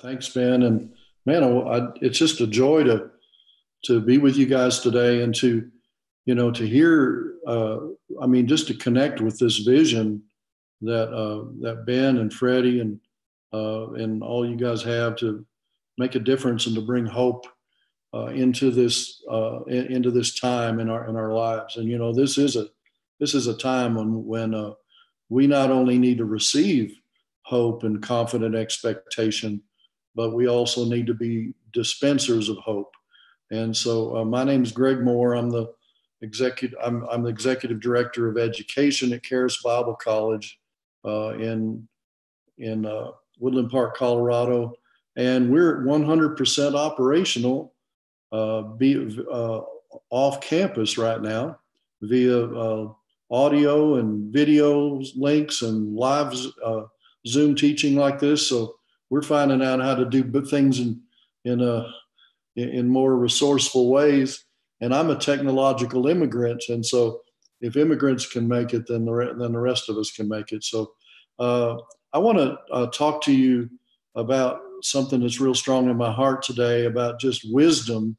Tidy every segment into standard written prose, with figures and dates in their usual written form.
Thanks, Ben. And man, it's just a joy to be with you guys today and to, you know, to hear, I mean, just to connect with this vision that that Ben and Freddie and all you guys have to make a difference and to bring hope into this time in our lives. And you know, this is a time when we not only need to receive hope and confident expectation, but we also need to be dispensers of hope. And so my name is Greg Mohr. I'm the executive director of education at Karis Bible College in Woodland Park, Colorado, and we're at 100% operational off campus right now via audio and video links and live Zoom teaching like this. So we're finding out how to do things in more resourceful ways. And I'm a technological immigrant, and so if immigrants can make it, then the rest of us can make it. So I want to talk to you about something that's real strong in my heart today about just wisdom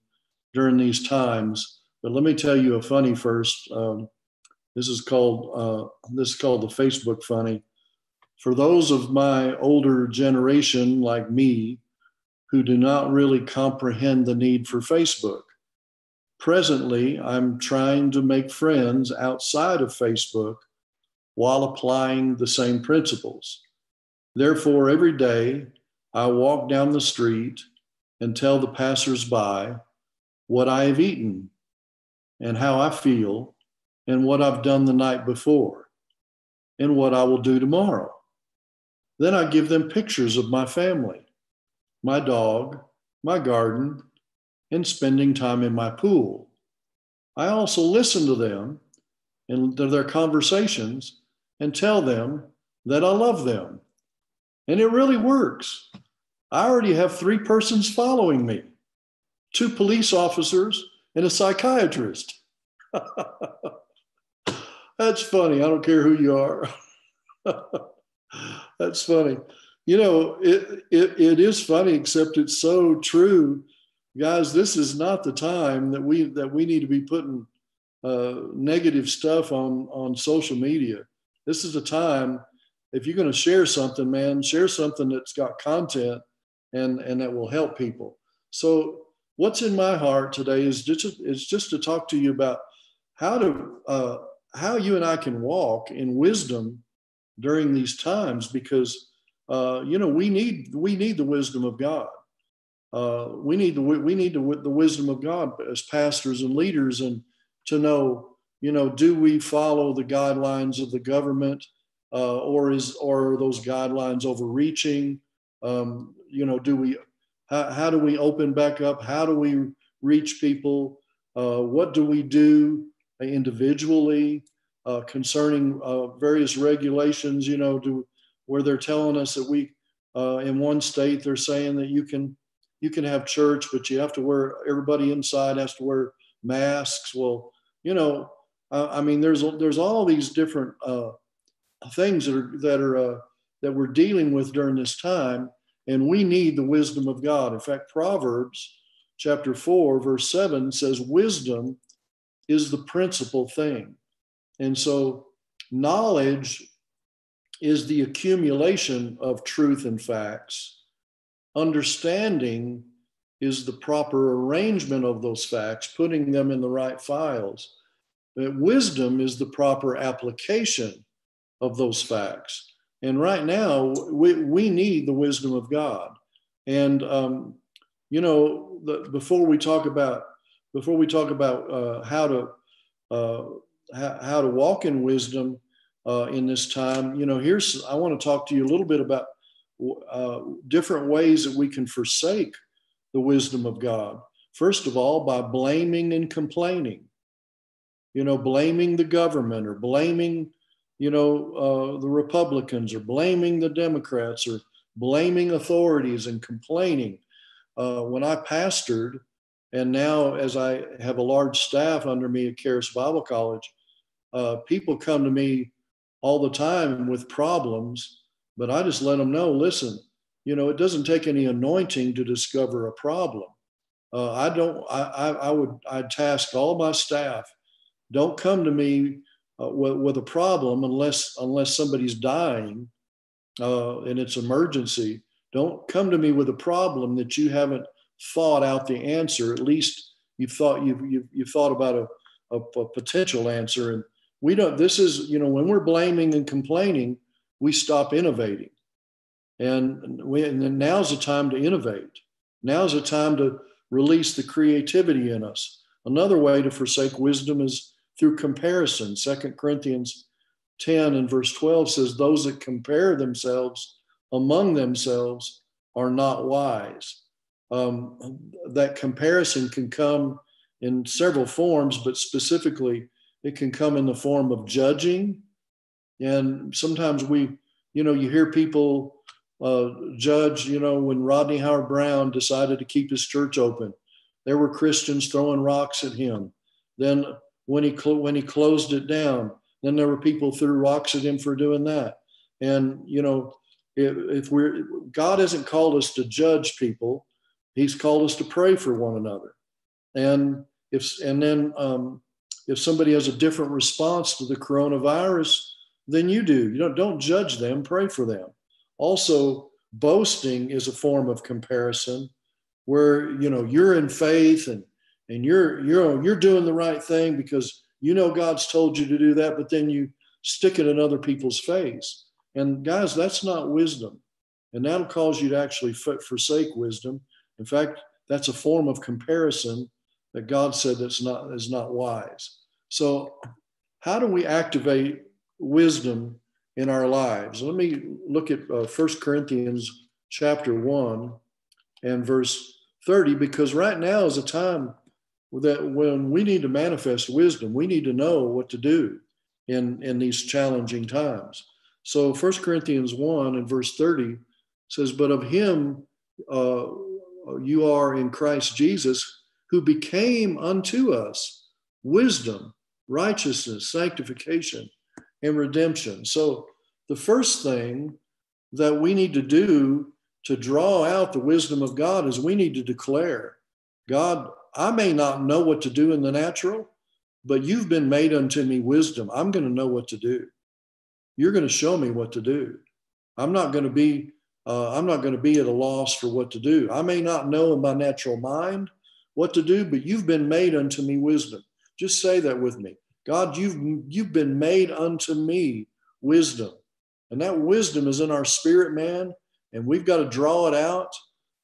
during these times. But let me tell you a funny first. This is called the Facebook funny. For those of my older generation like me who do not really comprehend the need for Facebook. Presently, I'm trying to make friends outside of Facebook while applying the same principles. Therefore, every day I walk down the street and tell the passersby what I have eaten and how I feel and what I've done the night before and what I will do tomorrow. Then I give them pictures of my family, my dog, my garden, and spending time in my pool. I also listen to them and to their conversations and tell them that I love them. And it really works. I already have 3 persons following me, 2 police officers and a psychiatrist. That's funny. I don't care who you are. That's funny. You know, it is funny, except it's so true. Guys, this is not the time that we need to be putting negative stuff on social media. This is a time, if you're going to share something, man, share something that's got content and that will help people. So what's in my heart today is just to talk to you about how you and I can walk in wisdom during these times, because you know, we need the wisdom of God. We need the wisdom of God as pastors and leaders, and to know, you know, do we follow the guidelines of the government, or are those guidelines overreaching? You know, how do we open back up? How do we reach people? What do we do individually concerning various regulations? You know, where they're telling us that we in one state they're saying that you can have church, but you have to wear, everybody inside has to wear masks. Well, you know, I mean, there's all these different things that we're dealing with during this time, and we need the wisdom of God. In fact, Proverbs chapter 4, verse 7 says, "Wisdom is the principal thing," and so knowledge is the accumulation of truth and facts. Understanding is the proper arrangement of those facts, putting them in the right files. But wisdom is the proper application of those facts. And right now, we need the wisdom of God. And you know, before we talk about how to walk in wisdom in this time, you know, I want to talk to you a little bit about different ways that we can forsake the wisdom of God. First of all, by blaming and complaining. You know, blaming the government, or blaming, you know, the Republicans, or blaming the Democrats, or blaming authorities and complaining. When I pastored, and now as I have a large staff under me at Karis Bible College, people come to me all the time with problems. But I just let them know, listen, You know, it doesn't take any anointing to discover a problem. I'd task all my staff, don't come to me with a problem unless somebody's dying and it's emergency. Don't come to me with a problem that you haven't thought out the answer. At least you've thought about a potential answer. And we don't, this is, you know, when we're blaming and complaining, we stop innovating. And now's the time to innovate. Now's the time to release the creativity in us. Another way to forsake wisdom is through comparison. 2 Corinthians 10 and verse 12 says, those that compare themselves among themselves are not wise. That comparison can come in several forms, but specifically it can come in the form of judging. And sometimes we, you know, you hear people judge, you know, when Rodney Howard Brown decided to keep his church open, there were Christians throwing rocks at him. Then when he closed it down, then there were people threw rocks at him for doing that. And, you know, God hasn't called us to judge people. He's called us to pray for one another. And if somebody has a different response to the coronavirus than you do, you know, don't judge them, pray for them. Also, boasting is a form of comparison where, you know, you're in faith and you're doing the right thing because, you know, God's told you to do that, but then you stick it in other people's face. And guys, that's not wisdom. And that'll cause you to actually forsake wisdom. In fact, that's a form of comparison that God said is not wise. So how do we activate wisdom in our lives? Let me look at 1 Corinthians chapter 1 and verse 30, because right now is a time that when we need to manifest wisdom, we need to know what to do in these challenging times. So 1 Corinthians 1 and verse 30 says, but of him you are in Christ Jesus, who became unto us wisdom, righteousness, sanctification, and redemption. So the first thing that we need to do to draw out the wisdom of God is we need to declare, God, I may not know what to do in the natural, but you've been made unto me wisdom. I'm going to know what to do. You're going to show me what to do. I'm not going to be at a loss for what to do. I may not know in my natural mind what to do, but you've been made unto me wisdom. Just say that with me. God, you've been made unto me wisdom. And that wisdom is in our spirit, man. And we've got to draw it out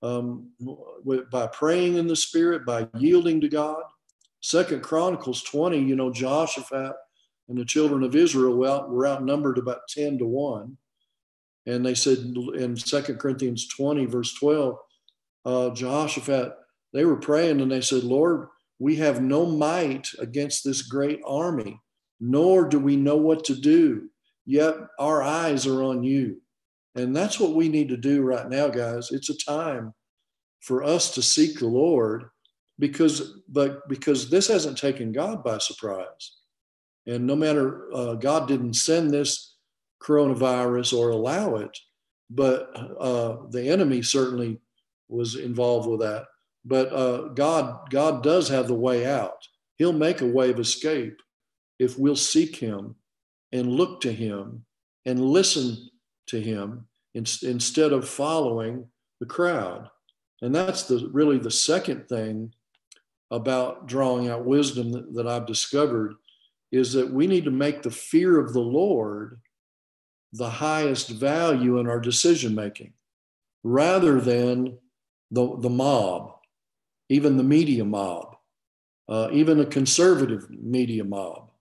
by praying in the spirit, by yielding to God. 2 Chronicles 20, you know, Jehoshaphat and the children of Israel were outnumbered about 10-1. And they said in 2 Corinthians 20, verse 12, Jehoshaphat, they were praying and they said, Lord, we have no might against this great army, nor do we know what to do, yet our eyes are on you. And that's what we need to do right now, guys. It's a time for us to seek the Lord because this hasn't taken God by surprise. And no matter, God didn't send this coronavirus or allow it, but the enemy certainly was involved with that. But God does have the way out. He'll make a way of escape if we'll seek him and look to him and listen to him instead of following the crowd. And that's really the second thing about drawing out wisdom that I've discovered is that we need to make the fear of the Lord the highest value in our decision-making rather than the mob. Even the media mob, even a conservative media mob.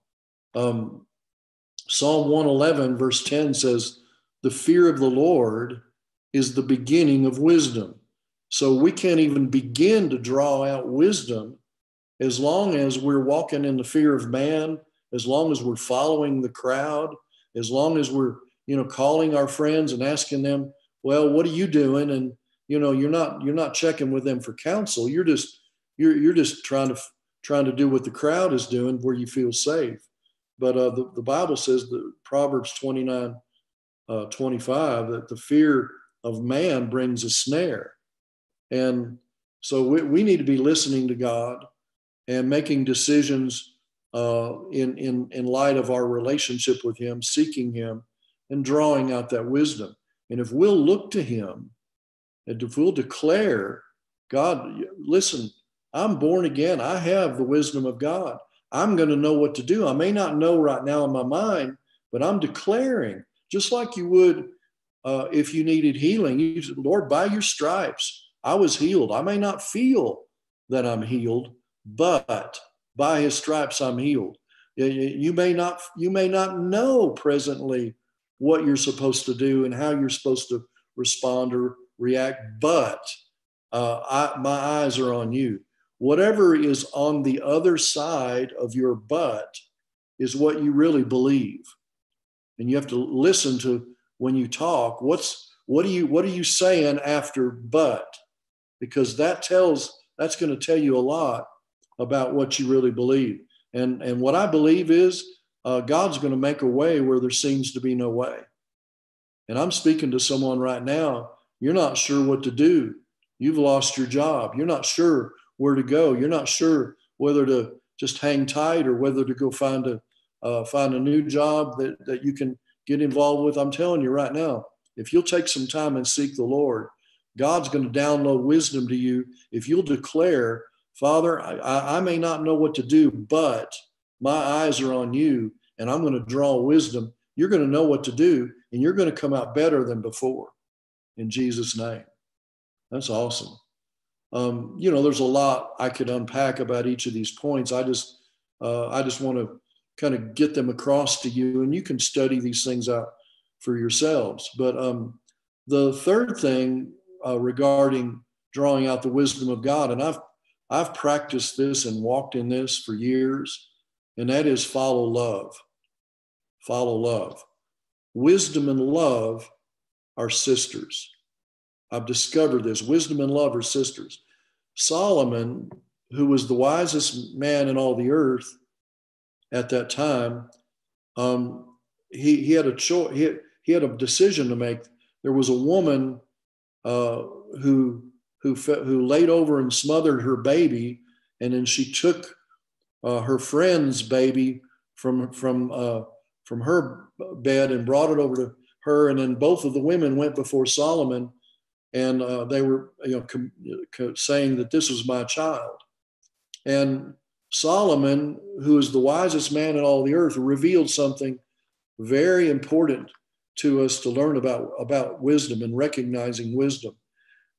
Psalm 111 verse 10 says, the fear of the Lord is the beginning of wisdom. So we can't even begin to draw out wisdom as long as we're walking in the fear of man, as long as we're following the crowd, as long as we're, you know, calling our friends and asking them, well, what are you doing? And you know, you're not checking with them for counsel. You're just trying to do what the crowd is doing where you feel safe. But the Bible says that Proverbs 29, 25, that the fear of man brings a snare. And so we need to be listening to God and making decisions in light of our relationship with him, seeking him and drawing out that wisdom. And if we'll look to him, and if we'll declare, God, listen, I'm born again. I have the wisdom of God. I'm going to know what to do. I may not know right now in my mind, but I'm declaring, just like you would if you needed healing. You said, Lord, by your stripes, I was healed. I may not feel that I'm healed, but by his stripes, I'm healed. You may not know presently what you're supposed to do and how you're supposed to respond or react, but my eyes are on you. Whatever is on the other side of your but is what you really believe. And you have to listen to when you talk, what are you saying after but? Because that's going to tell you a lot about what you really believe. And what I believe is God's going to make a way where there seems to be no way. And I'm speaking to someone right now. You're not sure what to do. You've lost your job. You're not sure where to go. You're not sure whether to just hang tight or whether to go find a new job that you can get involved with. I'm telling you right now, if you'll take some time and seek the Lord, God's going to download wisdom to you. If you'll declare, Father, I may not know what to do, but my eyes are on you and I'm going to draw wisdom. You're going to know what to do and you're going to come out better than before in Jesus' name. That's awesome. There's a lot I could unpack about each of these points. I just want to kind of get them across to you, and you can study these things out for yourselves. But the third thing regarding drawing out the wisdom of God, and I've practiced this and walked in this for years, and that is follow love. Follow love. Wisdom and love are sisters. I've discovered this. Wisdom and love are sisters. Solomon, who was the wisest man in all the earth at that time, he had a choice. He had a decision to make. There was a woman who laid over and smothered her baby, and then she took her friend's baby from her bed and brought it over to her. And then both of the women went before Solomon. And they were saying that this was my child. And Solomon, who is the wisest man in all the earth, revealed something very important to us to learn about wisdom and recognizing wisdom,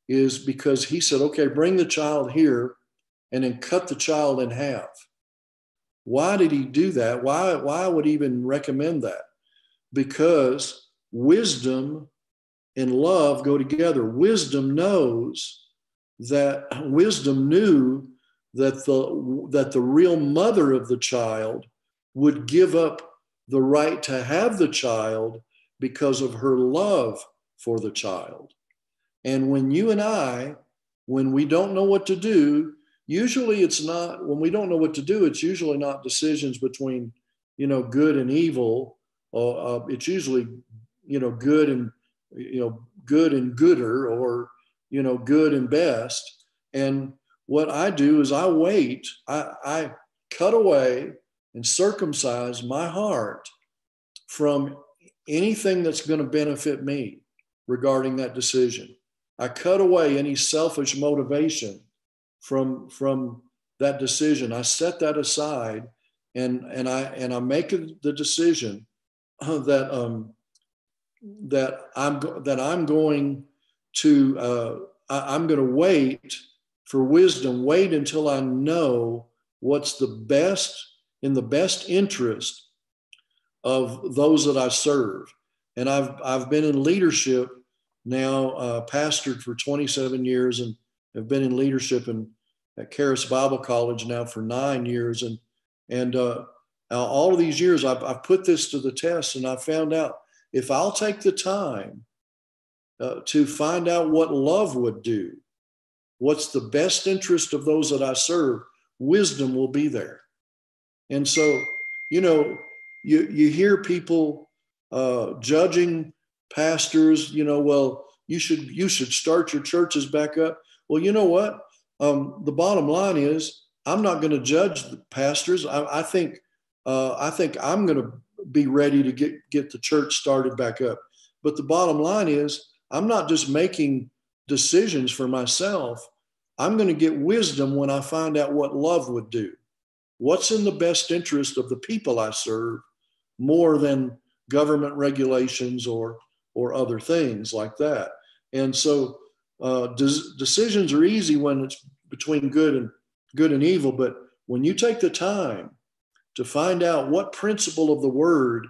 is because he said, okay, bring the child here and then cut the child in half. Why did he do that? Why would he even recommend that? Because wisdom and love go together. Wisdom knew that the real mother of the child would give up the right to have the child because of her love for the child. And when you and I, when we don't know what to do, it's usually not decisions between, good and evil. It's usually, good and gooder, or, good and best. And what I do is I wait. I cut away and circumcise my heart from anything that's going to benefit me regarding that decision. I cut away any selfish motivation from that decision. I set that aside and I make the decision that I'm going to wait for wisdom, wait until I know what's in the best interest of those that I serve. And I've been in leadership now, pastored for 27 years and have been in leadership at Karis Bible College now for 9 years. And all of these years I've put this to the test, and I found out, if I'll take the time to find out what love would do, what's the best interest of those that I serve, wisdom will be there. And so, you hear people judging pastors, You should start your churches back up. Well, you know what? The bottom line is I'm not going to judge the pastors. I think I'm going to be ready to get the church started back up. But the bottom line is I'm not just making decisions for myself. I'm going to get wisdom when I find out what love would do. What's in the best interest of the people I serve more than government regulations or other things like that. And so decisions are easy when it's between good and evil. But when you take the time to find out what principle of the word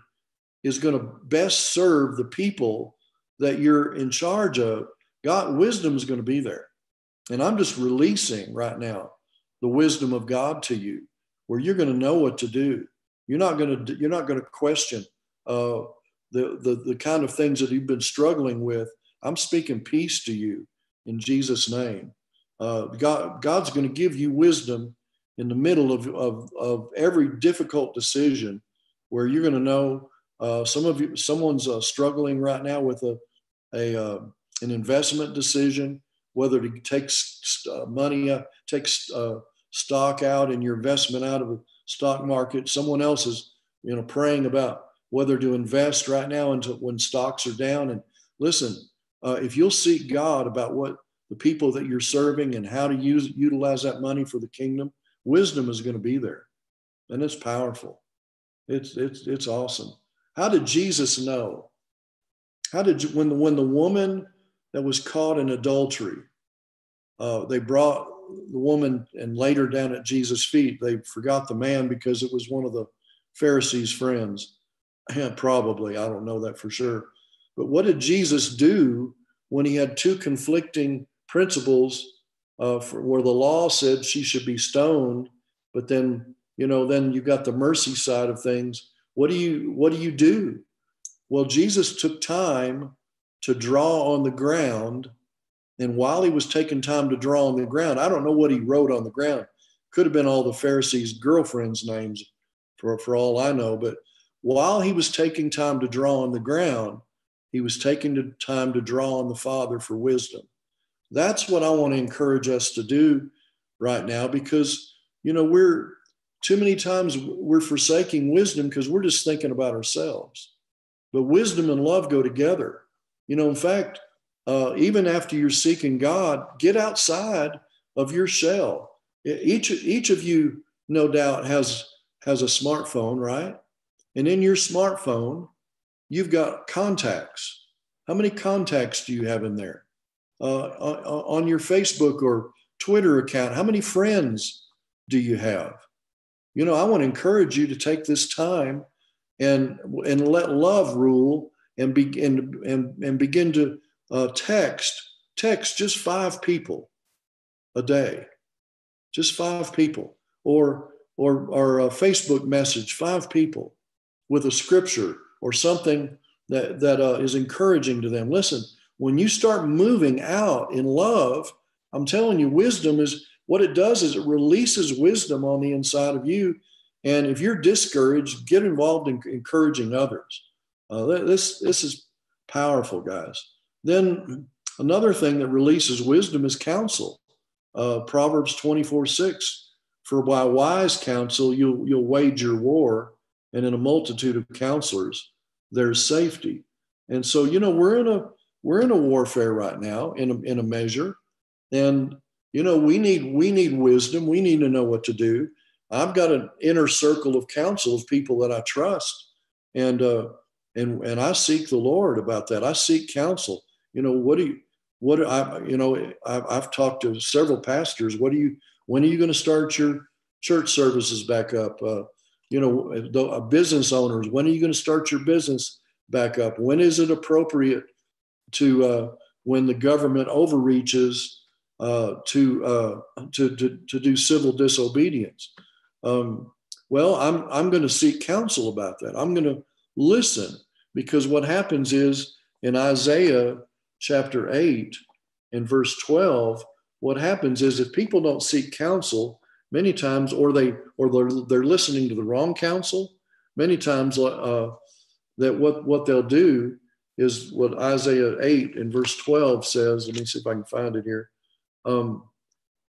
is going to best serve the people that you're in charge of, God, wisdom is going to be there. And I'm just releasing right now the wisdom of God to you, where you're going to know what to do. You're not going to question the kind of things that you've been struggling with. I'm speaking peace to you in Jesus' name. God's going to give you wisdom in the middle of every difficult decision, where you're going to know someone's struggling right now with an investment decision, whether to take stock out and your investment out of the stock market. Someone else is, praying about whether to invest right now until when stocks are down. And listen, if you'll seek God about what the people that you're serving and how to utilize that money for the kingdom, wisdom is going to be there. And it's powerful. It's awesome. How did Jesus know? When the woman that was caught in adultery, they brought the woman and laid her down at Jesus' feet. They forgot the man because it was one of the Pharisees' friends. Probably, I don't know that for sure. But what did Jesus do when he had two conflicting principles where the law said she should be stoned, but then you got the mercy side of things. What do you do? Well, Jesus took time to draw on the ground. And while he was taking time to draw on the ground, I don't know what he wrote on the ground. Could have been all the Pharisees' girlfriends' names for all I know. But while he was taking time to draw on the ground, he was taking time to draw on the Father for wisdom. That's what I want to encourage us to do right now, because, we're too many times we're forsaking wisdom because we're just thinking about ourselves. But wisdom and love go together. In fact, even after you're seeking God, get outside of your shell. Each of you, no doubt, has a smartphone, right? And in your smartphone, you've got contacts. How many contacts do you have in there? On your Facebook or Twitter account, how many friends do you have? I want to encourage you to take this time and let love rule and begin to text just 5 people a day, just 5 people, or a Facebook message 5 people with a scripture or something that is encouraging to them. Listen, when you start moving out in love, I'm telling you, wisdom is what it does is it releases wisdom on the inside of you. And if you're discouraged, get involved in encouraging others. This is powerful, guys. Then another thing that releases wisdom is counsel. Proverbs 24:6, for by wise counsel you'll wage your war, and in a multitude of counselors there's safety. And so we're in a warfare right now in a measure, and we need wisdom. We need to know what to do. I've got an inner circle of counsel of people that I trust, and I seek the Lord about that. I seek counsel. I've talked to several pastors. When are you going to start your church services back up? Business owners, when are you going to start your business back up? When is it appropriate when the government overreaches to do civil disobedience? Well, I'm going to seek counsel about that. I'm going to listen, because what happens is in Isaiah chapter 8 and verse 12, what happens is if people don't seek counsel many times, or they're listening to the wrong counsel many times, that what they'll do is what Isaiah 8 and verse 12 says. Let me see if I can find it here.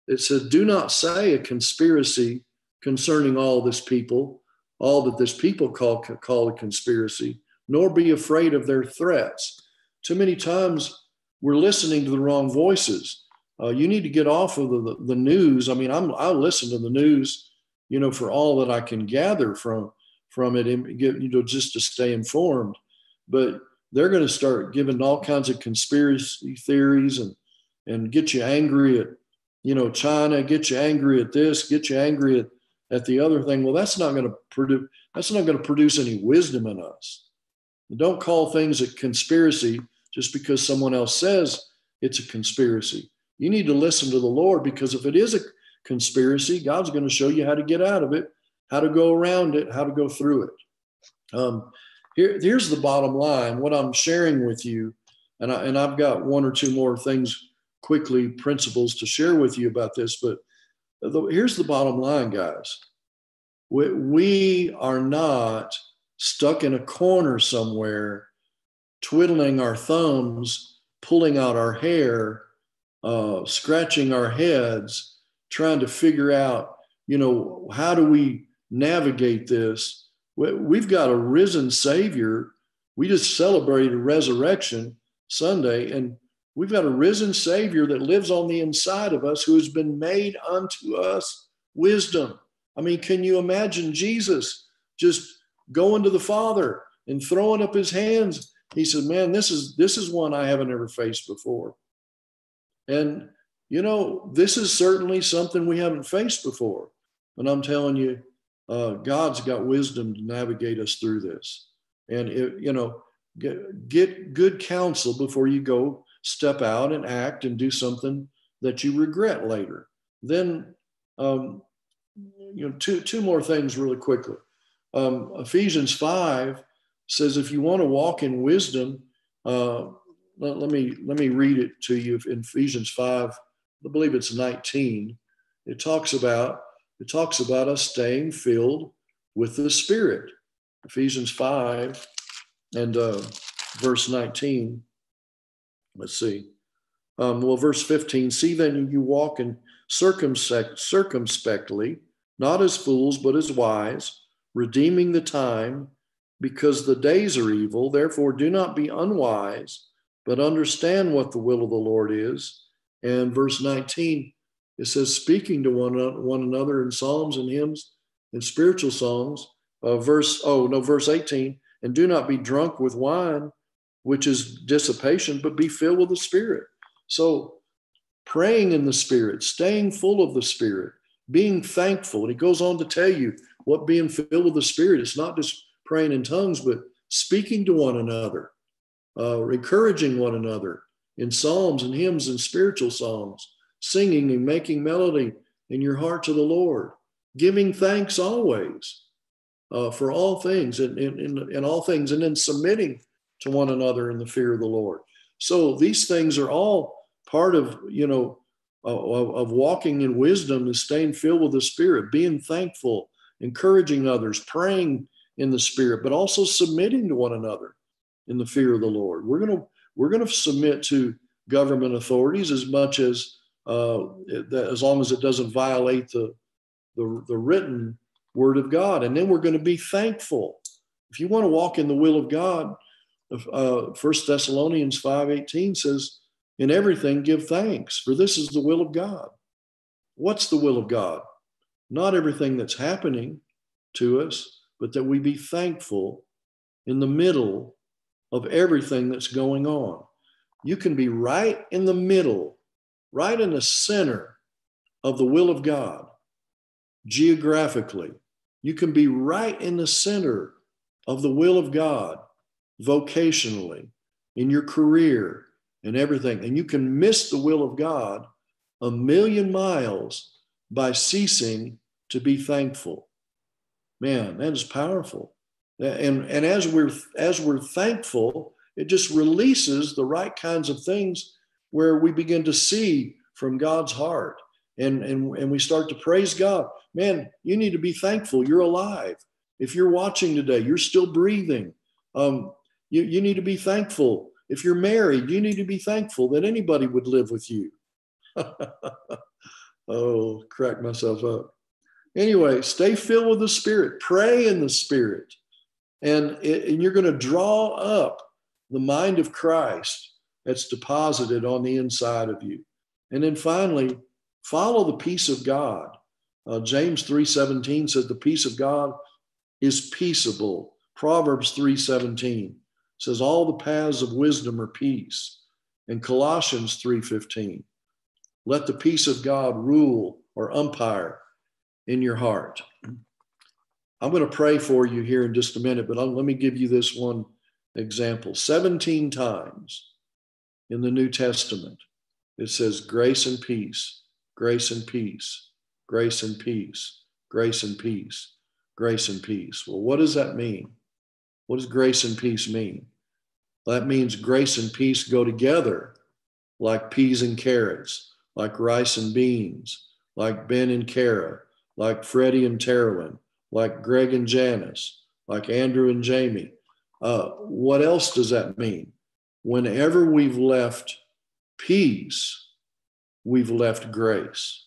It says, do not say a conspiracy concerning all this people, all that this people call a conspiracy, nor be afraid of their threats. Too many times we're listening to the wrong voices. You need to get off of the news. I mean, I listen to the news, you know, for all that I can gather from it, and get, you know, just to stay informed. But they're going to start giving all kinds of conspiracy theories and get you angry at, you know, China, get you angry at this, get you angry at the other thing. Well, that's not going to produce any wisdom in us. Don't call things a conspiracy just because someone else says it's a conspiracy. You need to listen to the Lord, because if it is a conspiracy, God's going to show you how to get out of it, how to go around it, how to go through it. Here's the bottom line. What I'm sharing with you, and I've got one or two more things, quickly, principles to share with you about this, but here's the bottom line, guys. We are not stuck in a corner somewhere, twiddling our thumbs, pulling out our hair, scratching our heads, trying to figure out, you know, how do we navigate this? We've got a risen Savior. We just celebrated Resurrection Sunday, and we've got a risen Savior that lives on the inside of us, who has been made unto us wisdom. I mean, can you imagine Jesus just going to the Father and throwing up his hands? He said, man, this is one I haven't ever faced before. And, you know, this is certainly something we haven't faced before. And I'm telling you, God's got wisdom to navigate us through this. And, you know, get good counsel before you go step out and act and do something that you regret later. Then, you know, two more things really quickly. Ephesians 5 says, if you want to walk in wisdom, Let me read it to you in Ephesians 5, I believe it's 19. It talks about us staying filled with the Spirit. Ephesians 5 and verse 19. Let's see. Verse 15, see then you walk in circumspectly, not as fools, but as wise, redeeming the time, because the days are evil. Therefore, do not be unwise, but understand what the will of the Lord is. And verse 19, it says, speaking to one another in psalms and hymns and spiritual songs. Verse 18, and do not be drunk with wine, which is dissipation, but be filled with the Spirit. So praying in the Spirit, staying full of the Spirit, being thankful. And he goes on to tell you what being filled with the Spirit is. Not just praying in tongues, but speaking to one another. Encouraging one another in psalms and hymns and spiritual songs, singing and making melody in your heart to the Lord, giving thanks always for all things and all things, and then submitting to one another in the fear of the Lord. So these things are all part of, you know, of walking in wisdom, is staying filled with the Spirit, being thankful, encouraging others, praying in the Spirit, but also submitting to one another in the fear of the Lord. We're going to submit to government authorities as much as long as it doesn't violate the written word of God. And then we're going to be thankful. If you want to walk in the will of God, 1 Thessalonians 5:18 says, in everything give thanks, for this is the will of God. What's the will of God? Not everything that's happening to us, but that we be thankful in the middle of everything that's going on. You can be right in the middle, right in the center of the will of God, geographically. You can be right in the center of the will of God, vocationally, in your career and everything. And you can miss the will of God a million miles by ceasing to be thankful. Man, that is powerful. And as we're thankful, it just releases the right kinds of things where we begin to see from God's heart, and we start to praise God. Man, you need to be thankful you're alive. If you're watching today, you're still breathing. You need to be thankful. If you're married, you need to be thankful that anybody would live with you. Oh, crack myself up. Anyway, stay filled with the Spirit. Pray in the Spirit. And you're going to draw up the mind of Christ that's deposited on the inside of you. And then finally, follow the peace of God. James 3:17 says the peace of God is peaceable. Proverbs 3:17 says all the paths of wisdom are peace. And Colossians 3:15, let the peace of God rule or umpire in your heart. I'm going to pray for you here in just a minute, but let me give you this one example. 17 times in the New Testament, it says grace and peace, grace and peace, grace and peace, grace and peace, grace and peace. Well, what does that mean? What does grace and peace mean? That means grace and peace go together like peas and carrots, like rice and beans, like Ben and Kara, like Freddie and Tarawin, like Greg and Janice, like Andrew and Jamie. What else does that mean? Whenever we've left peace, we've left grace.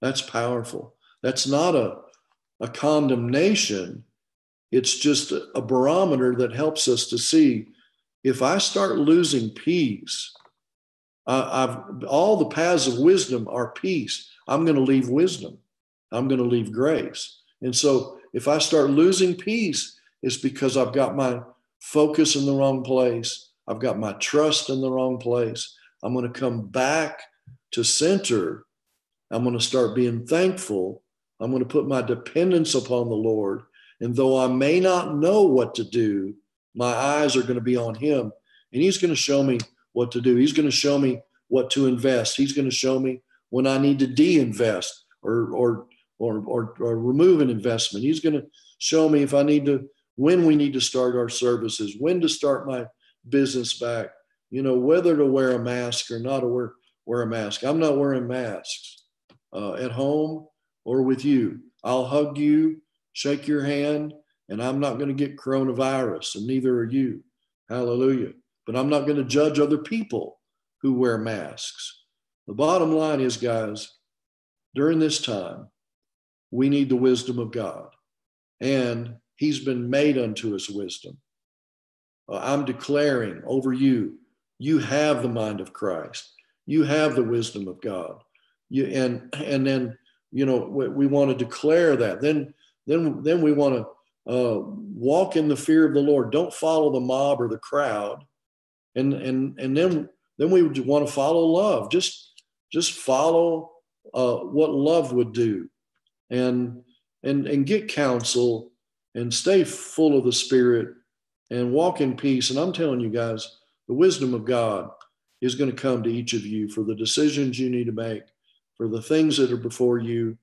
That's powerful. That's not a condemnation. It's just a barometer that helps us to see if I start losing peace, all the paths of wisdom are peace. I'm going to leave wisdom. I'm going to leave grace. And so if I start losing peace, it's because I've got my focus in the wrong place. I've got my trust in the wrong place. I'm going to come back to center. I'm going to start being thankful. I'm going to put my dependence upon the Lord. And though I may not know what to do, my eyes are going to be on Him. And He's going to show me what to do. He's going to show me what to invest. He's going to show me when I need to de-invest or remove an investment. He's going to show me if I need to, when we need to start our services, when to start my business back, you know, whether to wear a mask or not to wear a mask. I'm not wearing masks. At home or with you. I'll hug you, shake your hand, and I'm not going to get coronavirus, and neither are you. Hallelujah. But I'm not going to judge other people who wear masks. The bottom line is, guys, during this time, we need the wisdom of God, and He's been made unto us wisdom. I'm declaring over you, you have the mind of Christ. You have the wisdom of God. You, and then, you know, we want to declare that. Then we want to walk in the fear of the Lord. Don't follow the mob or the crowd. And then we want to follow love. Just follow what love would do, and get counsel and stay full of the Spirit and walk in peace. And I'm telling you guys, the wisdom of God is going to come to each of you for the decisions you need to make, for the things that are before you,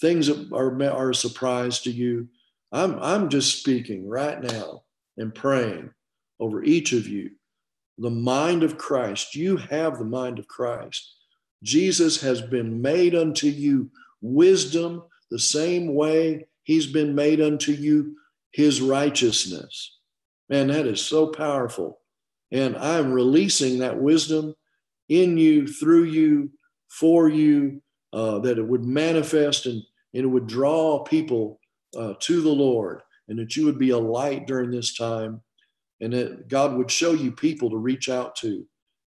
things that are a surprise to you. I'm just speaking right now and praying over each of you. The mind of Christ, you have the mind of Christ. Jesus has been made unto you wisdom the same way He's been made unto you His righteousness. Man, that is so powerful. And I'm releasing that wisdom in you, through you, for you, that it would manifest and it would draw people to the Lord, and that you would be a light during this time, and that God would show you people to reach out to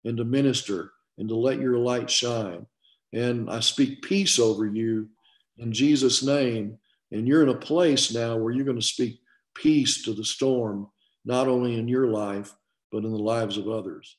and to minister and to let your light shine. And I speak peace over you in Jesus' name, and you're in a place now where you're going to speak peace to the storm, not only in your life, but in the lives of others.